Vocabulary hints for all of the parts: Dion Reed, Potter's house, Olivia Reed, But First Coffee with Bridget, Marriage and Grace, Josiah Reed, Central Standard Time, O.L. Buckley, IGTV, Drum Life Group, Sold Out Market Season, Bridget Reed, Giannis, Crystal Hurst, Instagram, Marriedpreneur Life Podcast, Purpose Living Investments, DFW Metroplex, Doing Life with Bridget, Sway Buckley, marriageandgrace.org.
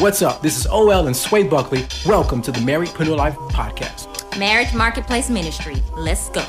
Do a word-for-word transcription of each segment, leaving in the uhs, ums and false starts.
What's up? This is O L and Sway Buckley. Welcome to the Marriedpreneur Life Podcast. Marriage Marketplace Ministry. Let's go.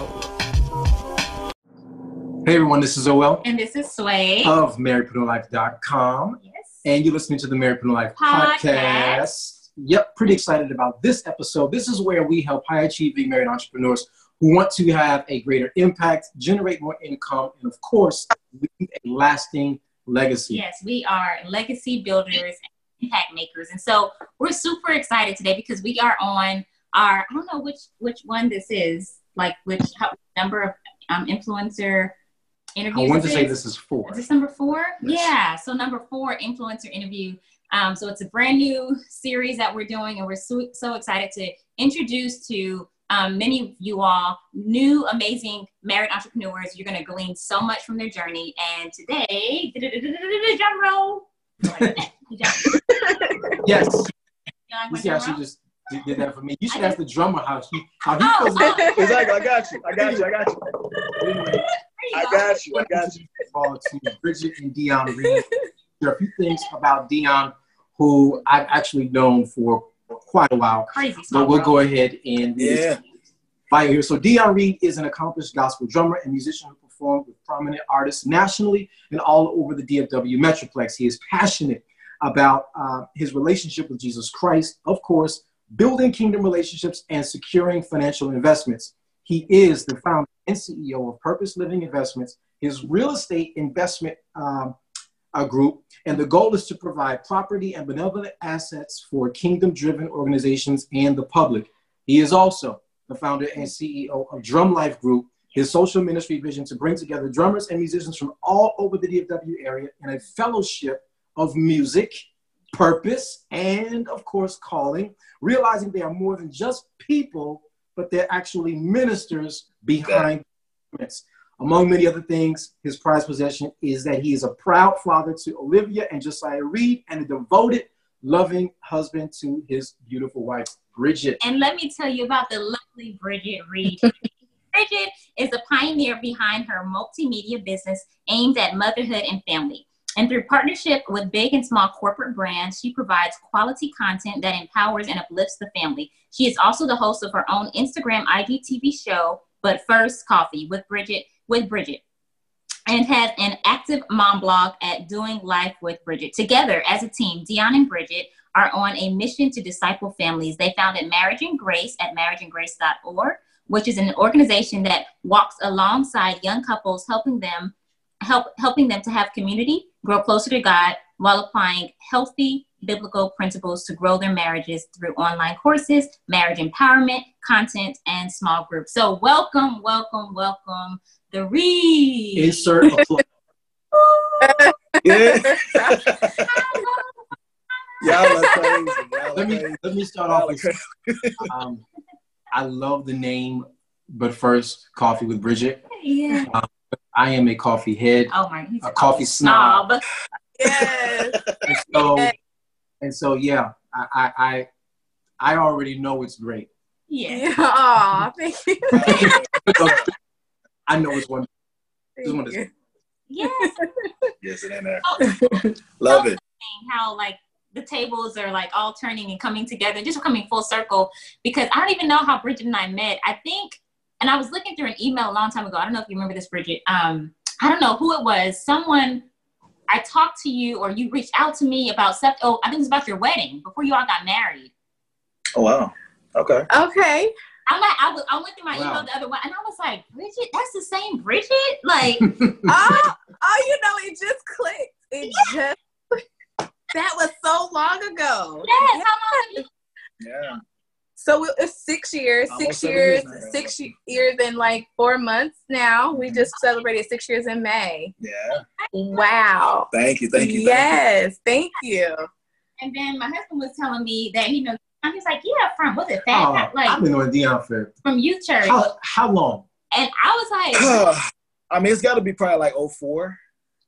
Hey everyone, this is O L. And this is Sway. Of married preneur life dot com. Yes. And you're listening to the Marriedpreneur Life Podcast. Podcast. Yep, pretty excited about this episode. This is where we help high-achieving married entrepreneurs who want to have a greater impact, generate more income, and of course, leave a lasting legacy. Yes, we are legacy builders and impact makers. And so we're super excited today because we are on our, I don't know which which one this is, like which how, number of um, influencer interviews. I wanted to say this is four. Is this number four? Yes. Yeah, so number four, influencer interview. Um, so it's a brand new series that we're doing, and we're so, so excited to introduce to Um, many of you all, new, amazing married entrepreneurs. You're going to glean so much from their journey. And today, drum roll. Yes. You see how she just did that for me? You should ask the drummer how he how he feels. Oh, oh. Exactly. I got you. I got you. I got you. Anyway, you I go. got you. I got you. To Bridget and Dion Reed. There are a few things about Dion who I've actually known for quite a while. Crazy, but we'll go ahead and yeah. Bio here. So Dion Reed is an accomplished gospel drummer and musician who performed with prominent artists nationally and all over the D F W Metroplex. He is passionate about uh, his relationship with Jesus Christ, of course, building kingdom relationships and securing financial investments. He is the founder and C E O of Purpose Living Investments, his real estate investment um, A group, and the goal is to provide property and benevolent assets for kingdom-driven organizations and the public. He is also the founder and C E O of Drum Life Group, his social ministry vision to bring together drummers and musicians from all over the D F W area in a fellowship of music, purpose, and of course calling, realizing they are more than just people, but they're actually ministers behind the Among many other things, his prized possession is that he is a proud father to Olivia and Josiah Reed and a devoted, loving husband to his beautiful wife, Bridget. And let me tell you about the lovely Bridget Reed. Bridget is a pioneer behind her multimedia business aimed at motherhood and family. And through partnership with big and small corporate brands, she provides quality content that empowers and uplifts the family. She is also the host of her own Instagram I G T V show, But First Coffee with Bridget, with Bridget, and has an active mom blog at Doing Life with Bridget. Together as a team, Dion and Bridget are on a mission to disciple families. They founded Marriage and Grace at marriage and grace dot org, which is an organization that walks alongside young couples, helping them help helping them to have community, grow closer to God, while applying healthy biblical principles to grow their marriages through online courses, marriage empowerment, content, and small groups. So welcome, welcome, welcome, the Reed. Insert applause. Yeah. Y'all are crazy. Y'all let, me, let me start off with, um, I love the name, But First, Coffee with Bridget. Yeah. Um, I am a coffee head, oh my, he's a, a coffee snob. snob. Yes. And so, yes. and so, yeah, I, I, I already know it's great. Yeah. Aw, thank you. I know it's wonderful. It's wonderful. Yes. Yes, it is. Love it. How like the tables are like all turning and coming together, just coming full circle. Because I don't even know how Bridget and I met. I think, and I was looking through an email a long time ago. I don't know if you remember this, Bridget. Um, I don't know who it was. Someone. I talked to you, or you reached out to me about stuff. Oh, I think it was about your wedding before you all got married. Oh wow! Okay. Okay. I'm like, I, was, I went through my wow. email the other one, and I was like, Bridget, that's the same Bridget. Like, oh, oh, you know, it just clicked. It yeah. just that was so long ago. Yes, yes. How long? Yeah. So it's six years, Almost six years, years six years, and like four months now. We just celebrated six years in May. Yeah. Wow. Thank you. Thank you. Thank yes. You. Thank you. And then my husband was telling me that he knows I'm just like, yeah, from, was it Fat Guy? Oh, like, I've been knowing Dion for. From youth church. How, how long? And I was like. I mean, it's got to be probably like oh four.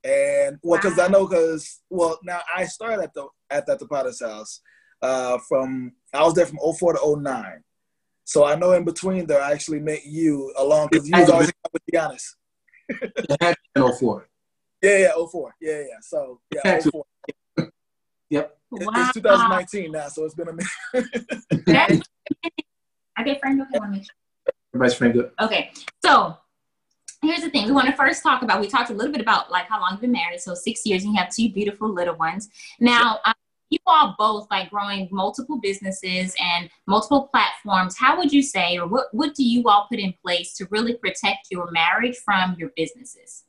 And, well, because wow. I know because, well, now I started at the at, at the Potter's house. Uh, from I was there from oh four to oh nine. So I know in between there I actually met you along, because you was always with Giannis. It had to be oh four. Yeah, yeah, oh four. Yeah, yeah. So, yeah, oh four. Yep. Wow. It's two thousand nineteen now, so it's been a minute. I get framed up. Everybody's framed up. Okay. So here's the thing. We want to first talk about, we talked a little bit about like how long you've been married. So six years and you have two beautiful little ones. Now, um, you all both like growing multiple businesses and multiple platforms. How would you say, or what, what do you all put in place to really protect your marriage from your businesses?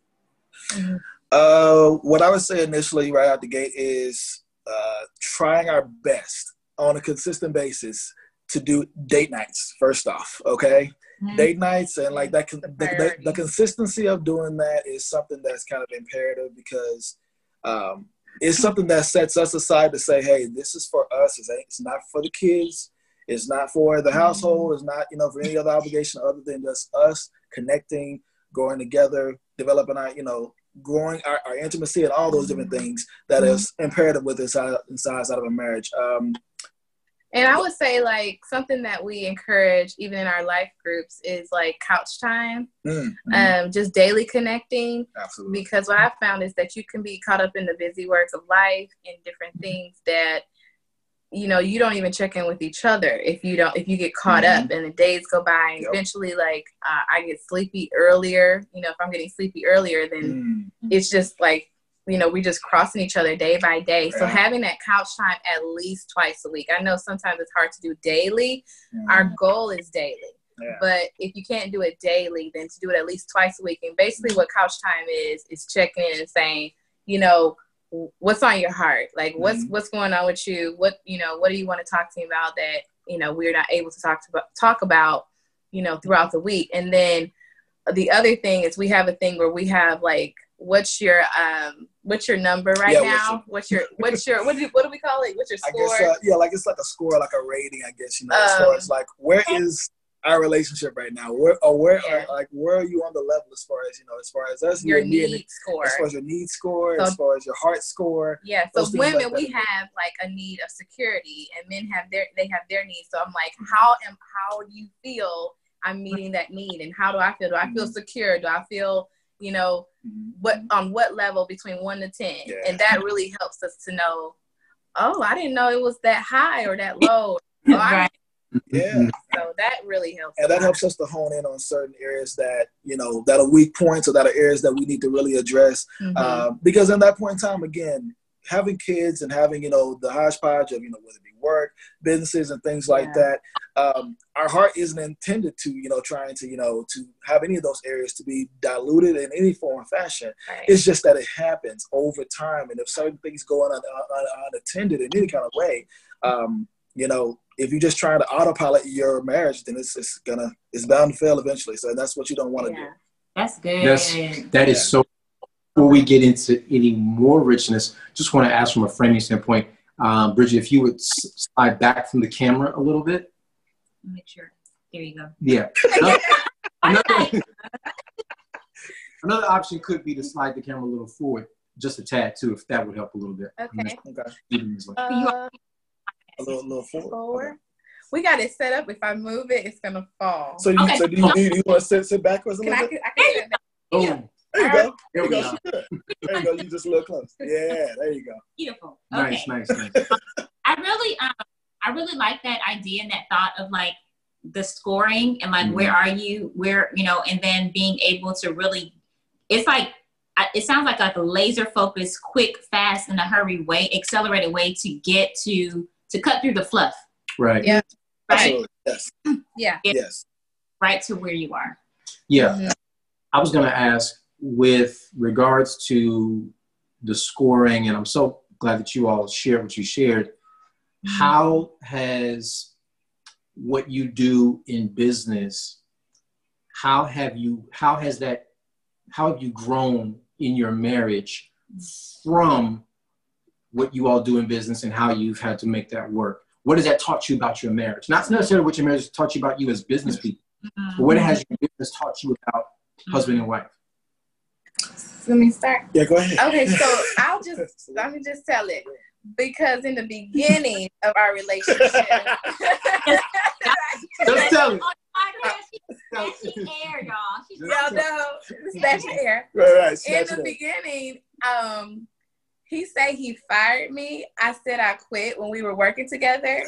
Mm-hmm. Uh, what I would say initially right out the gate is, Uh, trying our best on a consistent basis to do date nights first off, okay? Mm-hmm. Date nights and like that, the, the, the consistency of doing that is something that's kind of imperative because um, it's something that sets us aside to say, hey, this is for us. It's, it's not for the kids. It's not for the household. It's not, you know, for any other obligation other than just us connecting, growing together, developing our, you know, growing our, our intimacy and all those different things that is imperative with inside inside of a marriage. Um, and I would say like something that we encourage even in our life groups is like couch time, mm-hmm. um, just daily connecting. Absolutely. Because what I found is that you can be caught up in the busy works of life and different things that, you know, you don't even check in with each other if you don't, if you get caught mm-hmm. up and the days go by and yep. eventually like uh, I get sleepy earlier, you know, if I'm getting sleepy earlier, then mm. it's just like, you know, we just crossing each other day by day. Yeah. So having that couch time at least twice a week, I know sometimes it's hard to do daily. Mm. Our goal is daily, yeah. but if you can't do it daily, then to do it at least twice a week. And basically what couch time is, is checking in and saying, you know, what's on your heart? Like what's, mm-hmm. what's going on with you? What, you know, what do you want to talk to me about that, you know, we're not able to talk to, talk about, you know, throughout the week. And then the other thing is we have a thing where we have like, what's your, um, what's your number right yeah, now? What's your, what's your, what do, what do we call it? What's your score? I guess, uh, yeah. Like it's like a score, like a rating, I guess, you know, um, as far as like, where is our relationship right now? Where, or where yeah. are, like, where are you on the level as far as, you know, as far as us? Your need needed, score. As far as your need score, so, as far as your heart score. Yeah, so women, like we have, like, a need of security, and men have their, they have their needs. So I'm like, how am, how do you feel I'm meeting that need? And how do I feel? Do I feel mm-hmm. secure? Do I feel, you know, what, on what level between one to ten? Yeah. And that really helps us to know, oh, I didn't know it was that high or that low. So right. I, yeah. So that really helps. And that helps us to hone in on certain areas that, you know, that are weak points or that are areas that we need to really address. Mm-hmm. Uh, because in that point in time, again, having kids and having, you know, the hodgepodge of, you know, whether it be work, businesses and things like yeah. that, um, our heart isn't intended to, you know, trying to, you know, to have any of those areas to be diluted in any form or fashion. Right. It's just that it happens over time. And if certain things go on un- un- unattended in any kind of way, um, you know, if you're just trying to autopilot your marriage, then it's, it's gonna, it's bound to fail eventually. So that's what you don't want to yeah. do. That's good. That's, that yeah. is so, before we get into any more richness, just want to ask from a framing standpoint, um, Bridget, if you would slide back from the camera a little bit. Make sure. There you go. Yeah. Another, another, another option could be to slide the camera a little forward, just a tad too, if that would help a little bit. Okay. Okay. A little, little forward. forward. Okay. We got it set up. If I move it, it's gonna fall. So you, okay. so do you, you, you want to sit, sit backwards a little I bit? Can, I can oh, yeah. There you go. There we go. go. There you go. You just a little close. Yeah. There you go. Beautiful. Okay. Nice, nice, nice. I really, um, I really like that idea and that thought of like the scoring and like mm-hmm. where are you, where you know, and then being able to really, it's like. I, it sounds like like a laser focused, quick, fast, in a hurry way, accelerated way to get to to cut through the fluff. Right. Yeah. Right. Absolutely. Yes. Yeah. Yes. Right to where you are. Yeah. Mm-hmm. I was going to ask with regards to the scoring, and I'm so glad that you all shared what you shared. Mm-hmm. How has what you do in business, how have you, how has that, how have you grown in your marriage from what you all do in business and how you've had to make that work? what has that taught you about your marriage? Not necessarily what your marriage has taught you about you as business people, but what has your business taught you about husband and wife? Let me start. Yeah, go ahead. Okay, so I'll just, let me just tell it. Because in the beginning of our relationship, just tell it. Snatching air, y'all. She's no, no, snatching air. Right, right. In the beginning, um, he said he fired me. I said I quit when we were working together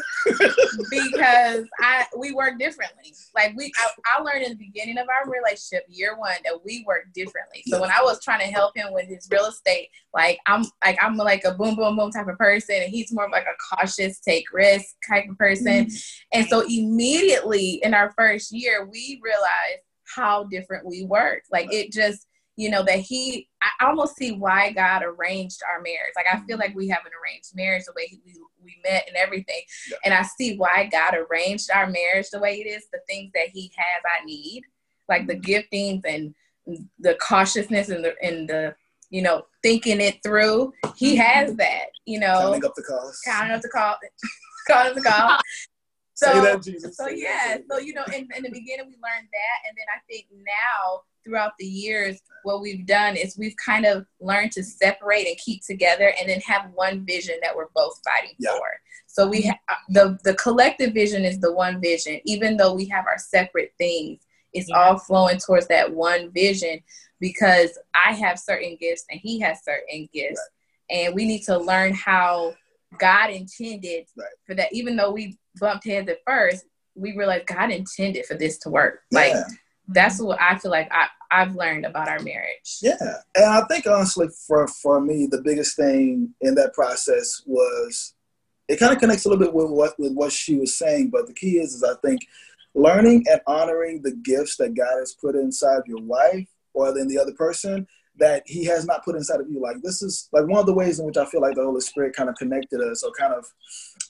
because I we work differently. Like we, I, I learned in the beginning of our relationship, year one, that we work differently. So when I was trying to help him with his real estate, like I'm like I'm like a boom, boom, boom type of person, and he's more of like a cautious, take risk type of person. Mm-hmm. And so immediately in our first year, we realized how different we work. Like it just. You know, that he, I almost see why God arranged our marriage. Like, I feel like we have an arranged marriage, the way he, we, we met and everything. Yeah. And I see why God arranged our marriage the way it is, the things that he has I need, like the giftings and the cautiousness and the, and the you know, thinking it through. He has that, you know. Counting up the cost. Counting up the cost. Counting up the cost. So, say that, Jesus. So yeah, so, you know, in, in the beginning, we learned that. And then I think now, throughout the years, what we've done is we've kind of learned to separate and keep together and then have one vision that we're both fighting yeah. for. So we ha- the, the collective vision is the one vision, even though we have our separate things, it's yeah. all flowing towards that one vision because I have certain gifts and he has certain gifts right. and we need to learn how God intended right. for that. Even though we bumped heads at first, we realized God intended for this to work. Yeah. Like that's what I feel like I, I've learned about our marriage. Yeah. And I think honestly for, for me, the biggest thing in that process was, it kind of connects a little bit with what, with what she was saying, but the key is, is I think learning and honoring the gifts that God has put inside your wife or then the other person that he has not put inside of you. Like this is like one of the ways in which I feel like the Holy Spirit kind of connected us or kind of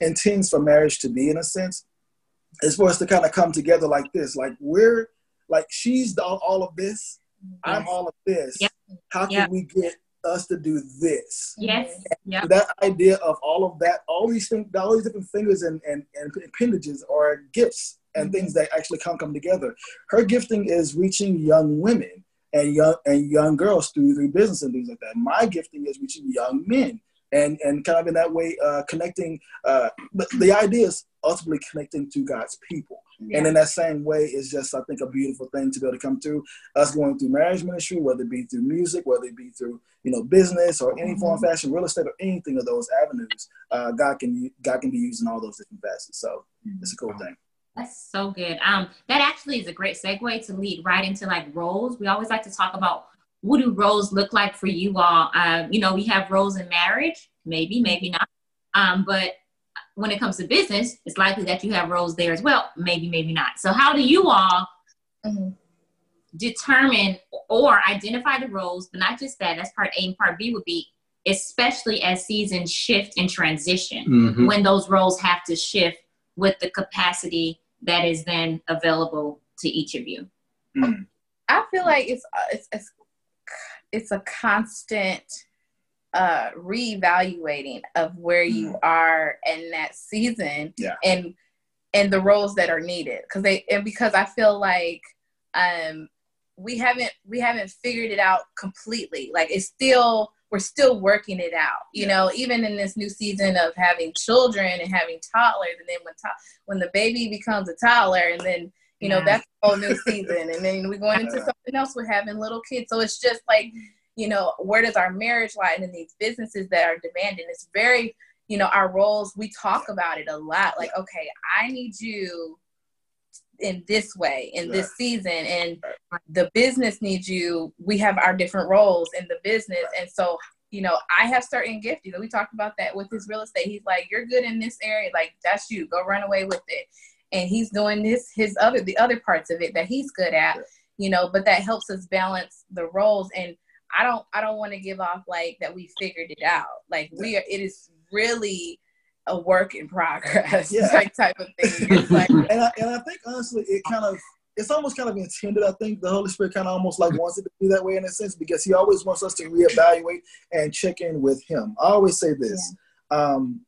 intends for marriage to be in a sense is for us to kind of come together like this. Like we're, Like, she's the, all of this. I'm all of this. Yep. How can yep. we get us to do this? Yes. Yep. That idea of all of that, all these things, all these different fingers and, and, and appendages are gifts and things that actually come, come together. Her gifting is reaching young women and young and young girls through, through business and things like that. My gifting is reaching young men and, and kind of in that way uh, connecting. Uh, but the idea is ultimately connecting to God's people. Yeah. And in that same way, it's just, I think, a beautiful thing to be able to come through us going through marriage ministry, whether it be through music, whether it be through, you know, business or any form of fashion, real estate or anything of those avenues. Uh, God can God can be used in all those different facets. So it's a cool thing. That's so good. Um, that actually is a great segue to lead right into like roles. We always like to talk about what do roles look like for you all? Uh, you know, we have roles in marriage, maybe, maybe not. Um, but when it comes to business, it's likely that you have roles there as well. Maybe, maybe not. So how do you all mm-hmm. determine or identify the roles, but not just that, that's part A and part B would be, especially as seasons shift and transition, mm-hmm. when those roles have to shift with the capacity that is then available to each of you. Mm-hmm. I feel like it's, it's, it's, it's a constant uh reevaluating of where you mm. are in that season yeah. and and the roles that are needed because they and because I feel like um we haven't we haven't figured it out completely. Like it's still we're still working it out, you yeah. know, even in this new season of having children and having toddlers, and then when to- when the baby becomes a toddler, and then you yeah. know that's a whole new season, and then we're going into yeah. something else with having little kids. So it's just like, you know, where does our marriage lie? And in these businesses that are demanding, it's very, you know, our roles, we talk about it a lot. Like, okay, I need you in this way, in this season, and the business needs you. We have our different roles in the business. And so, you know, I have certain giftings. And we talked about that with his real estate. He's like, you're good in this area. Like, that's you, go run away with it. And he's doing this, his other, the other parts of it that he's good at, you know, but that helps us balance the roles. And I don't, I don't want to give off like that we figured it out. Like we are, it is really a work in progress yeah. like type of thing. It's like, and, I, and I think honestly, it kind of, it's almost kind of intended. I think the Holy Spirit kind of almost like wants it to be that way in a sense, because he always wants us to reevaluate and check in with him. I always say this, yeah. um,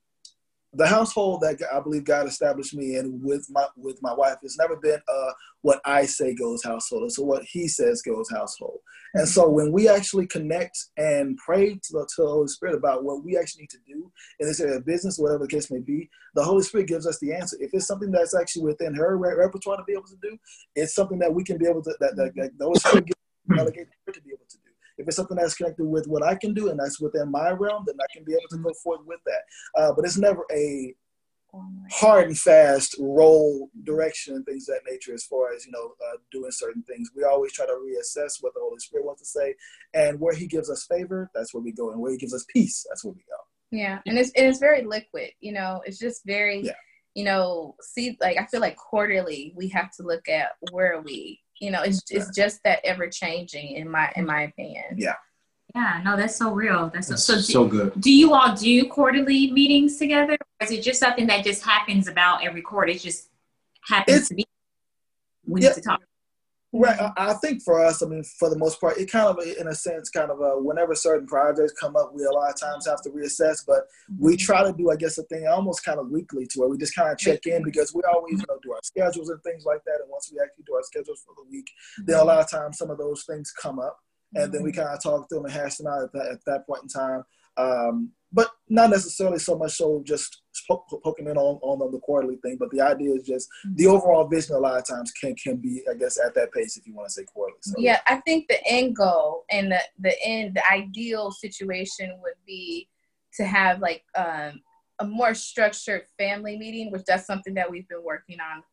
the household that I believe God established me in with my with my wife has never been uh, what I say goes household. It's what he says goes household. And so when we actually connect and pray to the, to the Holy Spirit about what we actually need to do in this area of business, whatever the case may be, the Holy Spirit gives us the answer. If it's something that's actually within her re- repertoire to be able to do, it's something that we can be able to, that, that, that the Holy Spirit gives us delegate her to be able to do. If it's something that's connected with what I can do and that's within my realm, then I can be able to go forward with that. Uh, but it's never a hard and fast role direction and things of that nature as far as, you know, uh, doing certain things. We always try to reassess what the Holy Spirit wants to say. And where he gives us favor, that's where we go. And where he gives us peace, that's where we go. Yeah. And it's, and it's very liquid, you know, it's just very, yeah. you know, see, like, I feel like quarterly we have to look at where are we. You know, it's it's just that ever changing in my in my opinion. Yeah. Yeah. No, that's so real. That's, that's so, so, so good. Do, do you all do quarterly meetings together? Or is it just something that just happens about every quarter? It just happens it's, to be. We yeah. need to talk. Right. I think for us, I mean, for the most part, it kind of, in a sense, kind of, uh, whenever certain projects come up, we a lot of times have to reassess, but we try to do, I guess, a thing almost kind of weekly to where we just kind of check in because we always, you know, do our schedules and things like that. And once we actually do our schedules for the week, then a lot of times some of those things come up and then we kind of talk through them and hash them out at that, at that point in time. Um, but not necessarily so much so just po- po- poking in on, on the quarterly thing, but the idea is just the overall vision a lot of times can, can be, I guess, at that pace if you want to say quarterly. So, yeah, I think the end goal and the, the end, the ideal situation would be to have like um, a more structured family meeting, which that's something that we've been working on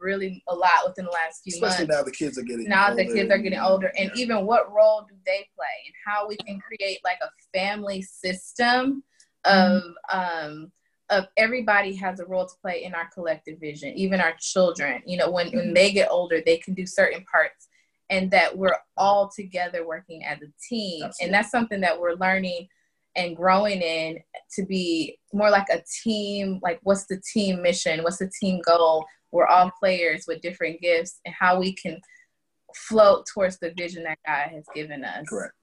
really a lot within the last few Especially months. Especially now the kids are getting now older. Now the kids are getting older. And yeah. even what role do they play and how we can create like a family system of, um, of everybody has a role to play in our collective vision, even our children. You know, when, when they get older, they can do certain parts and that we're all together working as a team. Absolutely. And that's something that we're learning and growing in to be more like a team, like what's the team mission? What's the team goal? We're all players with different gifts and how we can float towards the vision that God has given us. Correct.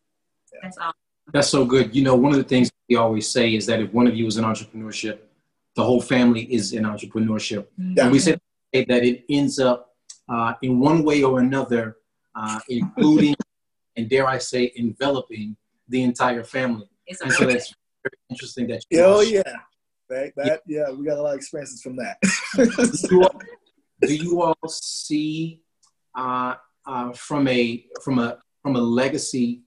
Yeah. That's awesome. That's so good. You know, one of the things we always say is that if one of you is in entrepreneurship, the whole family is in entrepreneurship. Mm-hmm. And we say that it ends up uh, in one way or another, uh, including, and dare I say, enveloping the entire family. It's and so that's very interesting that you Oh, yeah. Right? That, yeah. yeah, we got a lot of experiences from that. do, you all, do you all see uh, uh, from a from a from a legacy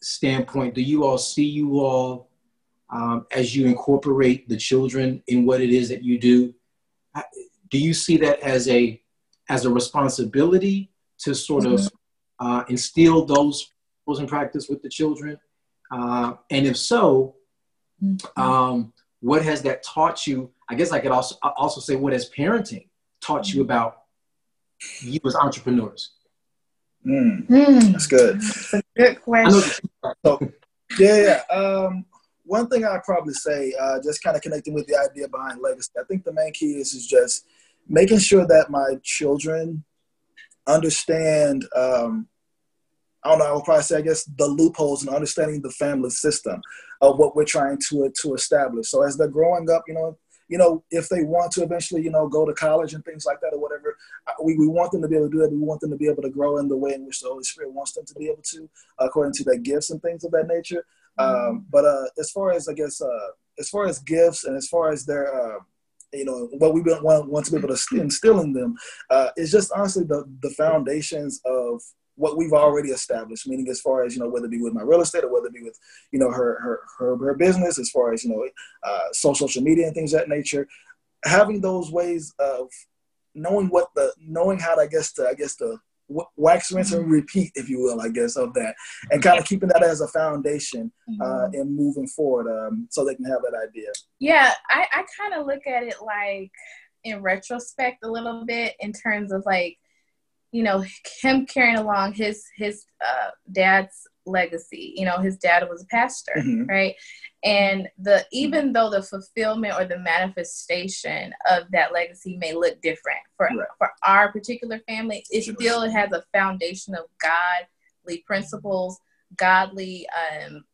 standpoint? Do you all see you all um, as you incorporate the children in what it is that you do? Do you see that as a as a responsibility to sort mm-hmm. of uh, instill those those in practice with the children? Uh, and if so, mm-hmm. um, what has that taught you? I guess I could also also say what has parenting taught you about you as entrepreneurs? Mm, mm. That's good. That's a good question. So, yeah, yeah. Um, one thing I'd probably say, uh, just kind of connecting with the idea behind legacy, I think the main key is, is just making sure that my children understand um, I don't know, I would probably say, I guess, the loopholes and understanding the family system of what we're trying to to establish. So as they're growing up, you know, you know, if they want to eventually, you know, go to college and things like that or whatever, we, we want them to be able to do that. We want them to be able to grow in the way in which the Holy Spirit wants them to be able to, according to their gifts and things of that nature. Mm-hmm. Um, but uh, as far as, I guess, uh, as far as gifts and as far as their, uh, you know, what we want, want to be able to instill in them uh, is just honestly the, the foundations of what we've already established, meaning as far as, you know, whether it be with my real estate or whether it be with, you know, her her her, her business, as far as, you know, uh, social media and things of that nature, having those ways of knowing what the, knowing how to, I guess, to, I guess, the wax, rinse, and repeat, if you will, I guess, of that, and kind of keeping that as a foundation uh, and moving forward um, so they can have that idea. Yeah, I, I kind of look at it like in retrospect a little bit in terms of like, you know, him carrying along his his uh, dad's legacy. You know, his dad was a pastor, mm-hmm. right? And the even though the fulfillment or the manifestation of that legacy may look different for right. for our particular family, it sure. still has a foundation of godly principles, godly um,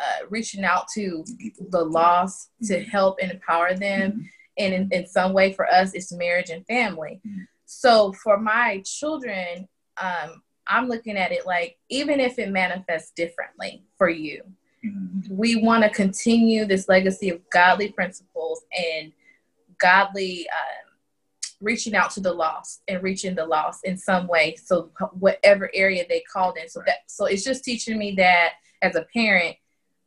uh, reaching out to the lost to help and empower them. Mm-hmm. And in, in some way for us, it's marriage and family. Mm-hmm. So for my children, um, I'm looking at it like, even if it manifests differently for you, mm-hmm. we want to continue this legacy of godly principles and godly um, reaching out to the lost and reaching the lost in some way. So whatever area they called in. So, that, so it's just teaching me that as a parent,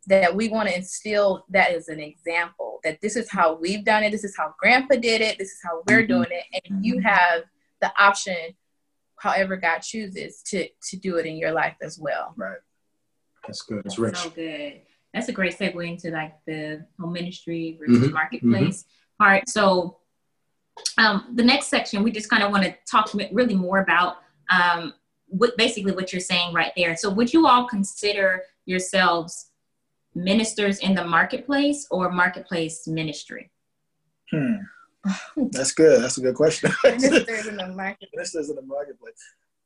that we want to instill that as an example, that this is how we've done it. This is how grandpa did it. This is how we're mm-hmm. doing it. And mm-hmm. you have the option, however God chooses, to, to do it in your life as well. Right. That's good. That's, That's rich. So good. That's a great segue into like the home ministry versus mm-hmm. marketplace mm-hmm. part. So um, the next section, we just kind of want to talk really more about um, what, basically what you're saying right there. So would you all consider yourselves ministers in the marketplace or marketplace ministry? Hmm. That's good. That's a good question. Ministers in the marketplace. Ministers in the marketplace.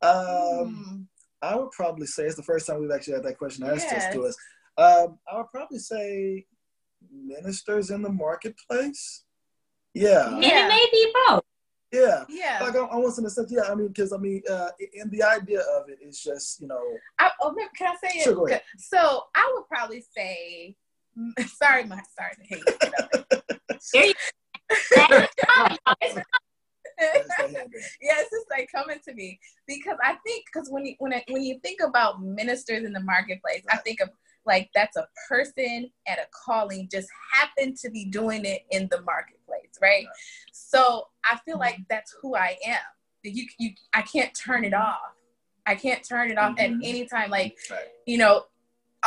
Um, mm. I would probably say, it's the first time we've actually had that question asked yes. to us. Um, I would probably say ministers in the marketplace. Yeah. And yeah. it may be both. Yeah. Yeah. Like I, I want to say, yeah, I mean, because I mean, uh, and the idea of it is just, you know. I, oh, can I say it? Sure, go ahead. So I would probably say, sorry, my, sorry to hate you. Yeah, it's just like coming to me, because I think, because when you, when, I, when you think about ministers in the marketplace, right. I think of like, that's a person at a calling just happened to be doing it in the marketplace, right? Right. So I feel like that's who I am. You, you, I can't turn it off. I can't turn it off mm-hmm. at any time. Like, right. you know,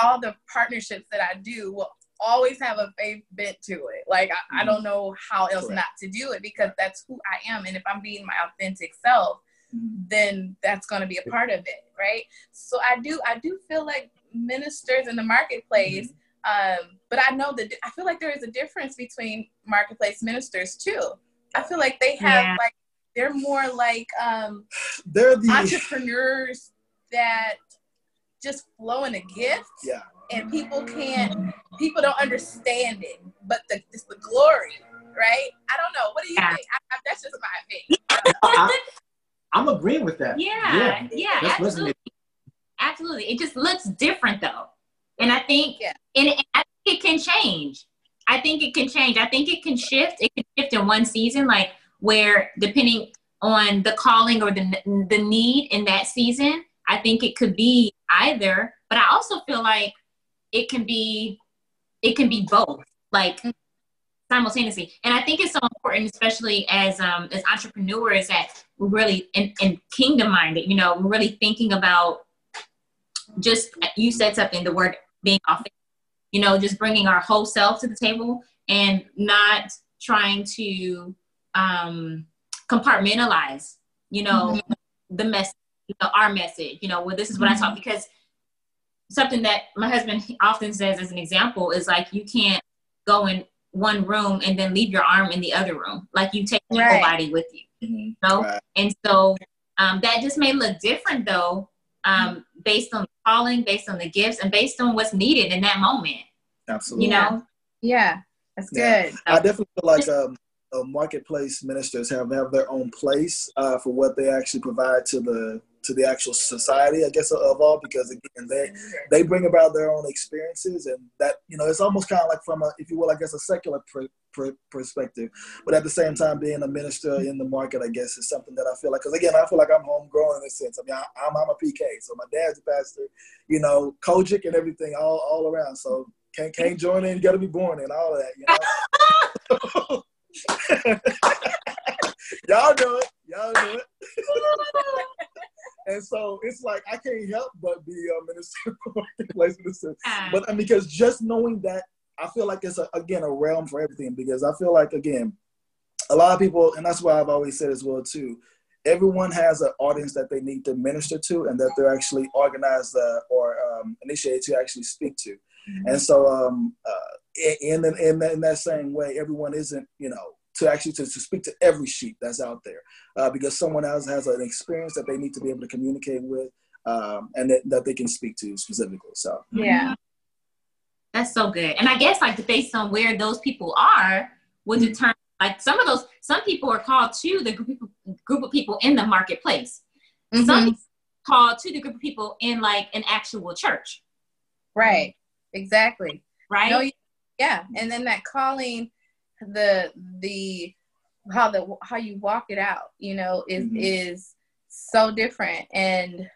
all the partnerships that I do will always have a faith bent to it. Like, I, mm-hmm. I don't know how else Correct. Not to do it, because that's who I am. And if I'm being my authentic self, mm-hmm. then that's going to be a part of it, right? So I do, I do feel like ministers in the marketplace, mm-hmm. um, but I know that I feel like there is a difference between marketplace ministers too. I feel like they have yeah. like, they're more like um, they're the entrepreneurs that just flow in a gift yeah. and people can't, people don't understand it, but the, it's the glory, right? I don't know. What do you yeah. think? I, I, that's just my opinion. I, I'm agreeing with that. Yeah. Yeah. yeah that's absolutely. Absolutely. It just looks different though. And I think, yeah. and, and I think it can change. I think it can change. I think it can shift. It can shift in one season, like where depending on the calling or the the need in that season, I think it could be either. But I also feel like it can be, it can be both, like simultaneously. And I think it's so important, especially as um, as entrepreneurs, that we're really in, in kingdom minded. You know, we're really thinking about just, you said something, the word being authentic. You know, just bringing our whole self to the table and not trying to um, compartmentalize, you know, mm-hmm. the message, you know, our message, you know, well, this is what mm-hmm. I taught. Because something that my husband often says as an example is like, you can't go in one room and then leave your arm in the other room. Like you take your right. whole body with you, mm-hmm. you know? Right. And so um, that just may look different though, um, based on calling, based on the gifts, and based on what's needed in that moment. Absolutely. You know? Yeah. That's yeah. good. I definitely feel like um, uh, marketplace ministers have, have their own place uh, for what they actually provide to the to the actual society, I guess, of all, because again, they, they bring about their own experiences, and that, you know, it's almost kind of like from a, if you will, I guess, a secular pr- pr- perspective, but at the same time, being a minister in the market, I guess, is something that I feel like, because again, I feel like I'm homegrown in a sense. I mean, I, I'm, I'm a P K, so my dad's a pastor, you know, Kojic and everything all, all around, so can't, can't join in, got to be born in, all of that, you know? Y'all do it. Y'all do it. And so it's like, I can't help but be a minister, marketplace minister. But I mean, because just knowing that, I feel like it's, a, again, a realm for everything, because I feel like, again, a lot of people, and that's why I've always said as well, too, everyone has an audience that they need to minister to and that they're actually organized uh, or um, initiated to actually speak to. Mm-hmm. And so um, uh, in, in, in, in that same way, everyone isn't, you know, to actually to, to speak to every sheep that's out there, uh, because someone else has an experience that they need to be able to communicate with, um, and that, that they can speak to specifically. So yeah, That's so good. And I guess like based on where those people are would determine, like some of those, some people are called to the group of, group of people in the marketplace. Mm-hmm. Some people are called to the group of people in like an actual church. Right. Exactly. Right. No, yeah. And then that calling, the, the, how the, how you walk it out, you know, is, mm-hmm. is so different. And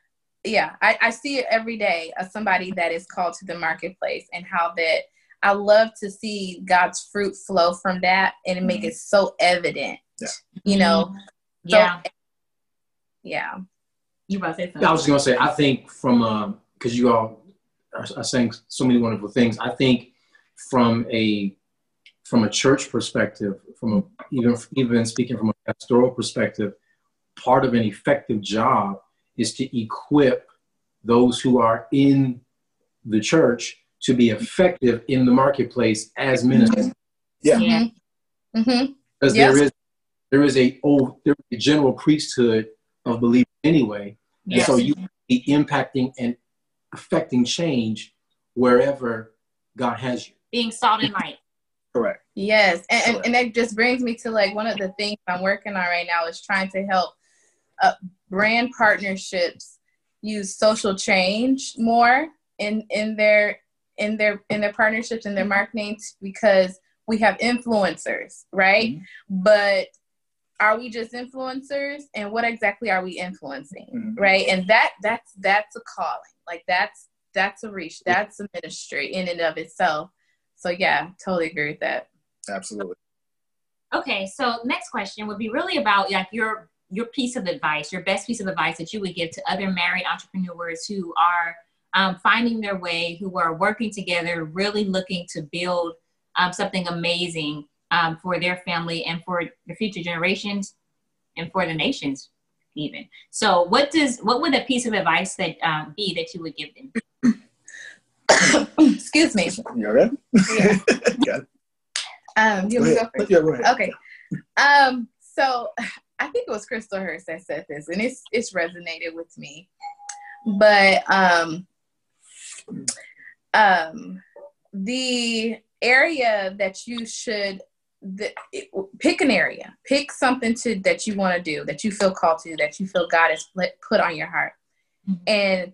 yeah, I, I see it every day of somebody that is called to the marketplace and how that I love to see God's fruit flow from that and mm-hmm. make it so evident, yeah. you know? Mm-hmm. So, yeah. Yeah. You about to say something? I was going to say, I think from, um, cause you all are, are saying so many wonderful things. I think from a, from a church perspective, from a, even, even speaking from a pastoral perspective, part of an effective job is to equip those who are in the church to be effective in the marketplace as ministers. Yeah. Because yeah. mm-hmm. yes. there is there is a old, there is a general priesthood of believers anyway. And yes. so you be impacting and affecting change wherever God has you. Being salt and light. Correct. Yes. And, Correct. and, and that just brings me to like one of the things I'm working on right now is trying to help Uh, brand partnerships use social change more in in their in their in their partnerships and their marketing, because we have influencers, right? Mm-hmm. But are we just influencers, and what exactly are we influencing, mm-hmm. right? And that that's that's a calling, like that's that's a reach, that's a ministry in and of itself. So yeah, totally agree with that. Absolutely. Okay, so next question would be really about like your your piece of advice, your best piece of advice that you would give to other married entrepreneurs who are um, finding their way, who are working together, really looking to build um, something amazing um, for their family and for the future generations and for the nations even. So what does, what would a piece of advice that um, be that you would give them? Excuse me. You all right? Yeah. yeah. Um, you go, go first. Yeah, go ahead. Okay. Um, so I think it was Crystal Hurst that said this, and it's it's resonated with me. But um, um, the area that you should the, it, pick an area, pick something to that you want to do, that you feel called to, that you feel God has put on your heart, mm-hmm. and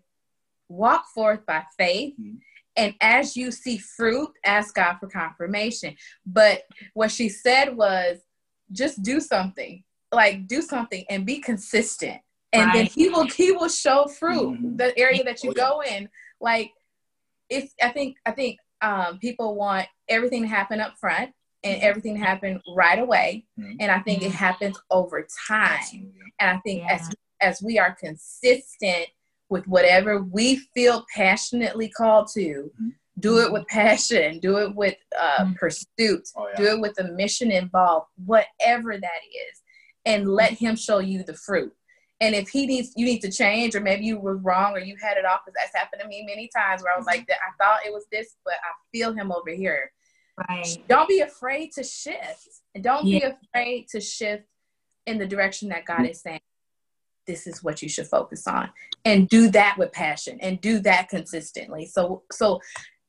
walk forth by faith. Mm-hmm. And as you see fruit, ask God for confirmation. But what she said was, just do something. Like do something and be consistent, and right. then he will he will show fruit. Mm-hmm. The area that you oh, yeah. go in, like it's I think I think um, people want everything to happen up front and everything to happen right away, mm-hmm. and I think mm-hmm. it happens over time. Absolutely. And I think yeah. as as we are consistent with whatever we feel passionately called to, mm-hmm. do it with passion, do it with uh, mm-hmm. pursuit, oh, yeah. do it with a mission involved, whatever that is. And let him show you the fruit. And if he needs, you need to change, or maybe you were wrong, or you had it off, because that's happened to me many times where I was like, I thought it was this, but I feel him over here. Right. Don't be afraid to shift. Don't yeah. be afraid to shift in the direction that God is saying, this is what you should focus on. And do that with passion and do that consistently. So, so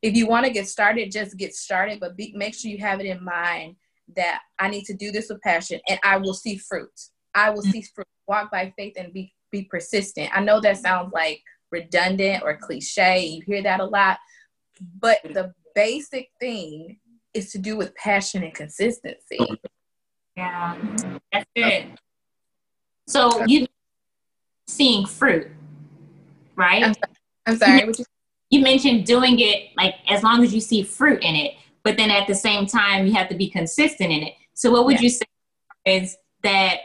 if you want to get started, just get started, but be, make sure you have it in mind that I need to do this with passion, and I will see fruit. I will mm-hmm. see fruit. Walk by faith and be, be persistent. I know that sounds like redundant or cliche. You hear that a lot, but the basic thing is to do with passion and consistency. Yeah, that's good. So you seeing fruit, right? I'm sorry. I'm sorry. You, mentioned, you mentioned doing it like as long as you see fruit in it. But then at the same time, you have to be consistent in it. So what would yeah. you say is that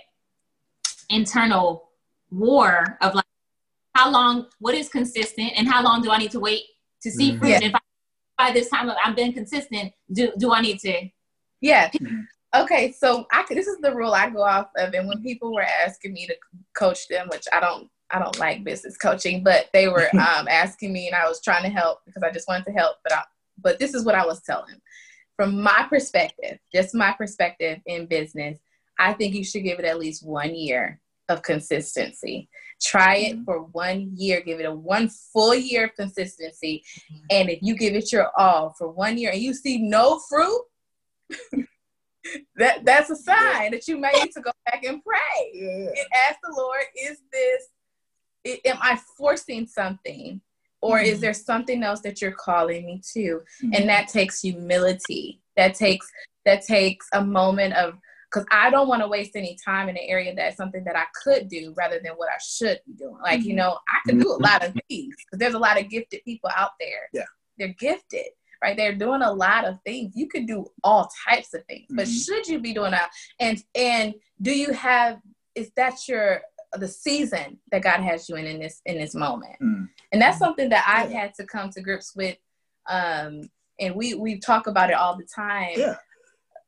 internal war of like, how long, what is consistent and how long do I need to wait to see mm-hmm. fruit? Yeah. And if I, by this time I've been consistent, do, do I need to? Yeah. Okay. So I could, this is the rule I go off of. And when people were asking me to coach them, which I don't, I don't like business coaching, but they were um, asking me, and I was trying to help because I just wanted to help, but I, But this is what I was telling. From my perspective, just my perspective in business, I think you should give it at least one year of consistency. Try it for one year. Give it a one full year of consistency. And if you give it your all for one year and you see no fruit, that that's a sign that you may need to go back and pray. Yeah. And ask the Lord, is this, am I forcing something? Or mm-hmm. is there something else that you're calling me to? Mm-hmm. And that takes humility. That takes that takes a moment of, because I don't want to waste any time in an area that's something that I could do rather than what I should be doing. Like, you know, I could do a lot of things because there's a lot of gifted people out there. Yeah. They're gifted, right? They're doing a lot of things. You could do all types of things, mm-hmm. but should you be doing that? And, and do you have, is that your, the season that God has you in, in this, in this moment? Mm-hmm. And that's something that I've yeah. had to come to grips with. Um, and we, we talk about it all the time. Yeah.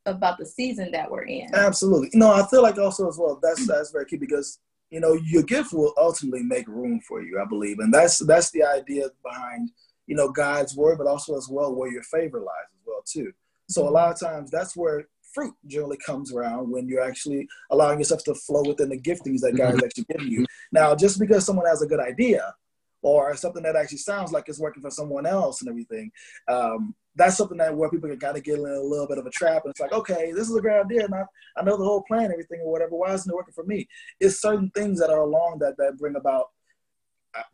About the season that we're in. Absolutely. No, I feel like also as well, that's that's very key because, you know, your gift will ultimately make room for you, I believe. And that's that's the idea behind, you know, God's word, but also as well where your favor lies as well too. So a lot of times that's where fruit generally comes around, when you're actually allowing yourself to flow within the giftings that God has actually given you. Now, just because someone has a good idea or something that actually sounds like it's working for someone else and everything, um, that's something that where people kind of get in a little bit of a trap, and it's like, okay, this is a great idea, and I, I know the whole plan, everything, or whatever. Why isn't it working for me? It's certain things that are along that that bring about.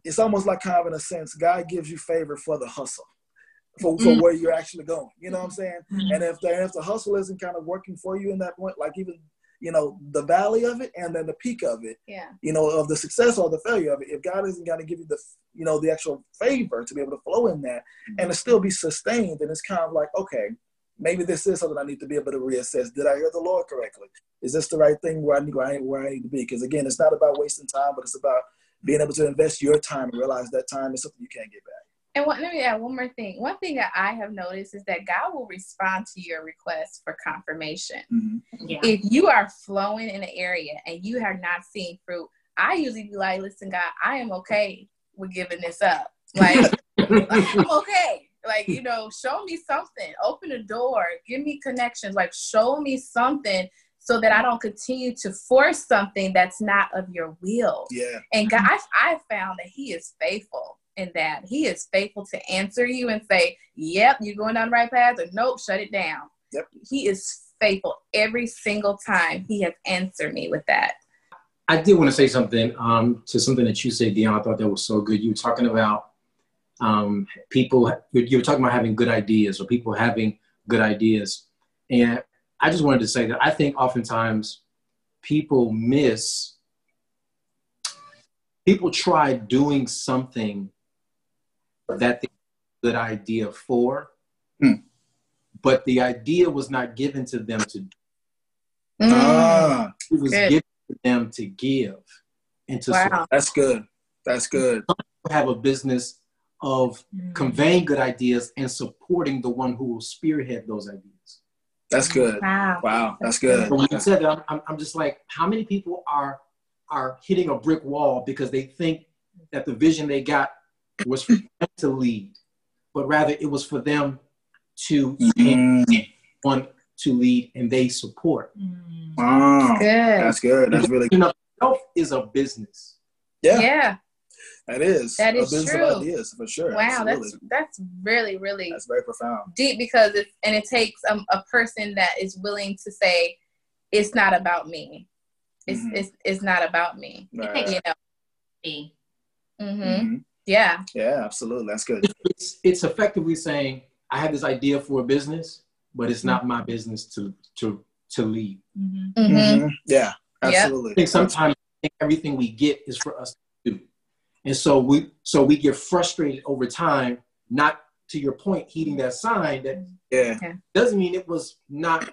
It's almost like kind of in a sense, God gives you favor for the hustle, for, for mm-hmm. where you're actually going. You know what I'm saying? Mm-hmm. And if the if the hustle isn't kind of working for you in that point, like even you know the valley of it and then the peak of it, yeah. you know of the success or the failure of it. If God isn't going to give you the you know, the actual favor to be able to flow in that mm-hmm. and to still be sustained. And it's kind of like, okay, maybe this is something I need to be able to reassess. Did I hear the Lord correctly? Is this the right thing where I need, where I, where I need to be? Because again, it's not about wasting time, but it's about being able to invest your time and realize that time is something you can't get back. And what, let me add one more thing. One thing that I have noticed is that God will respond to your request for confirmation. Mm-hmm. Yeah. If you are flowing in an area and you are not seeing fruit, I usually be like, listen, God, I am okay. We're giving this up. Like, like, I'm okay. Like, you know, show me something. Open the door. Give me connections. Like, show me something so that I don't continue to force something that's not of your will. Yeah. And God, I, I found that he is faithful in that. He is faithful to answer you and say, yep, you're going down the right path, or nope, shut it down. Yep. He is faithful every single time. He has answered me with that. I did want to say something um, to something that you said, Dion. I thought that was so good. You were talking about um, people, you were talking about having good ideas or people having good ideas. And I just wanted to say that I think oftentimes people miss, people try doing something that they had a good idea for, mm. but the idea was not given to them to do. Mm. Uh, it was good. given them to give and to wow. support. That's good. That's good. Some people have a business of mm. conveying good ideas and supporting the one who will spearhead those ideas. That's good. Wow. Wow. That's good. When you said that, I'm, I'm just like, how many people are are hitting a brick wall because they think that the vision they got was for them to lead, but rather it was for them to mm. one to lead and they support. Mm. Wow. That's good. That's good. That's really good. You know, self is a business. Yeah. Yeah. That is. That is a business true. Of ideas, for sure. Wow. Absolutely. That's that's really, really. That's very profound. Deep because it's, and it takes a, a person that is willing to say, it's not about me. It's, mm-hmm. it's, it's not about me. Right. You know? Me. Mm-hmm. Mm-hmm. Yeah. Yeah, absolutely. That's good. It's, it's effectively saying, I have this idea for a business, but it's not my business to to to lead. Mm-hmm. Mm-hmm. Yeah, absolutely. I think sometimes everything we get is for us to do, and so we so we get frustrated over time. Not to your point, heeding that sign that yeah okay. doesn't mean it was not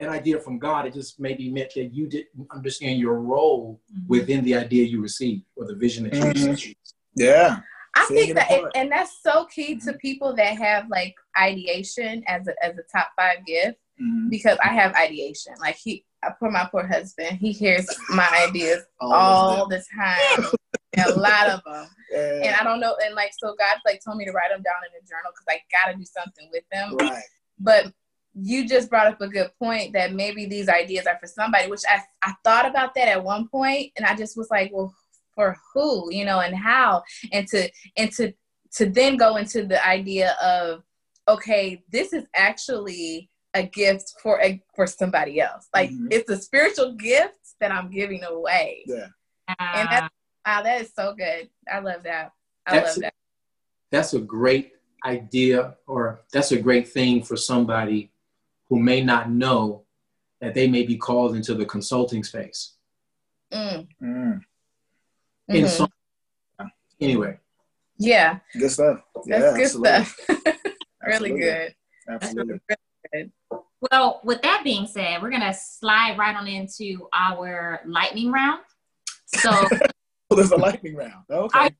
an idea from God. It just maybe meant that you didn't understand your role mm-hmm. within the idea you received or the vision that you mm-hmm. received. Yeah. I think that, it, and that's so key to people that have like ideation as a, as a top five gift, mm-hmm. because I have ideation. Like he, for my poor husband, he hears my ideas all, all the time, and a lot of them. Yeah. And I don't know, and like so, God like told me to write them down in a journal because I gotta do something with them. Right. But you just brought up a good point that maybe these ideas are for somebody, which I, I thought about that at one point, and I just was like, well, for who, you know, and how, and to, and to, to then go into the idea of, okay, this is actually a gift for a, for somebody else. Like mm-hmm. it's a spiritual gift that I'm giving away. Yeah. And that's, wow, that is so good. I love that. I that's love that. A, that's a great idea, or that's a great thing for somebody who may not know that they may be called into the consulting space. Mm. Mm. Mm-hmm. In some, anyway. Yeah. Good stuff. That's yeah, good absolutely. Stuff. Really good. Absolutely. Really good. Well, with that being said, we're going to slide right on into our lightning round. So well, there's a lightning round. Okay.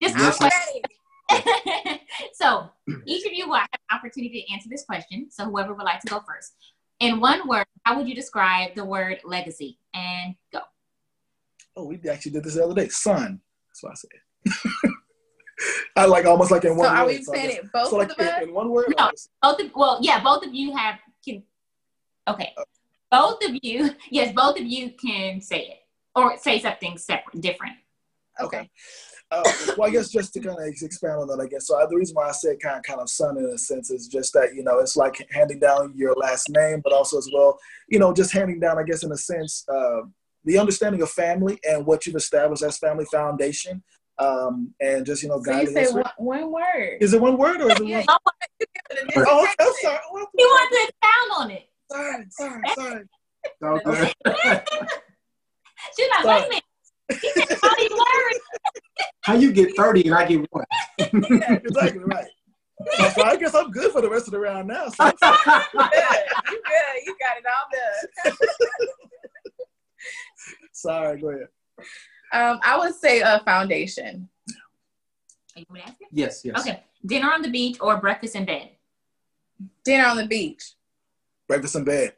This yes, question. So each of you will have an opportunity to answer this question. So whoever would like to go first. In one word, how would you describe the word legacy? And go. Oh, we actually did this the other day. Son. That's what I said. I like almost like in one. So word, are we so saying it both so like of us? In, in one word. No, both of, well, yeah, both of you have can. Okay, uh, both of you. Yes, both of you can say it or say something separate, different. Okay. okay. Uh, well, I guess just to kind of expand on that, I guess. So I, the reason why I said kind of, kind of son in a sense is just that, you know, it's like handing down your last name, but also as well, you know, just handing down, I guess, in a sense, uh, the understanding of family and what you've established as family foundation. Um, and just, you know, so you say one, one word. Is it one word or is it yeah, one word? Oh, okay, I'm sorry. He wanted to sound on it. Sorry, sorry, sorry. Okay. She's like, sorry. Wait a minute. He said thirty words. How you get thirty and I get one? Exactly right. So I guess I'm good for the rest of the round now. So. You good. You good. You got it all done. Sorry, go ahead. Um, I would say a foundation. Are you going to ask it? Yes, yes. Okay. Dinner on the beach or breakfast in bed? Dinner on the beach. Breakfast in bed.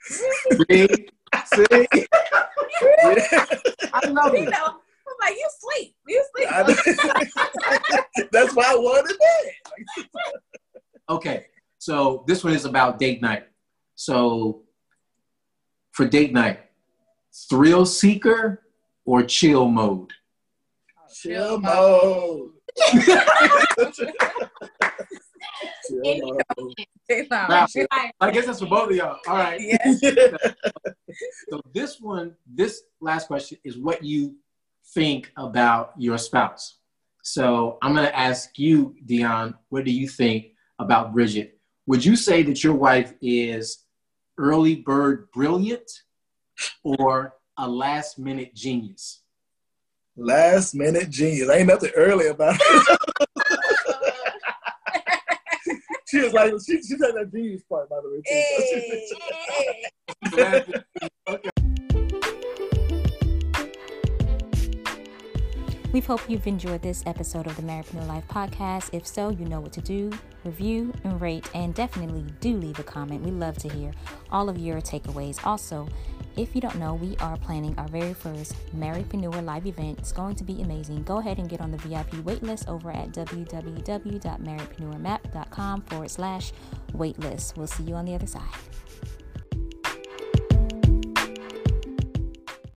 See? See? Yeah. I love you. Know, I'm like, you sleep. You sleep. That's why I wanted bed. Okay. So this one is about date night. So for date night, thrill seeker or chill mode? Chill mode. Chill mode. Wow. I guess that's for both of y'all. All right. Yes. So this one, this last question is what you think about your spouse. So I'm going to ask you, Dion, what do you think about Bridget? Would you say that your wife is early bird brilliant or a last minute genius? Last minute genius. Ain't nothing early about it. She was like, she, she said that genius part, by the way. Hey. Hey. Okay. We hope you've enjoyed this episode of the Marriedpreneur Life Podcast. If so, you know what to do. Review and rate, and definitely do leave a comment. We love to hear all of your takeaways. Also, if you don't know, we are planning our very first Marriedpreneur Live event. It's going to be amazing. Go ahead and get on the V I P waitlist over at w w w dot marriedpreneur map dot com forward slash waitlist. We'll see you on the other side.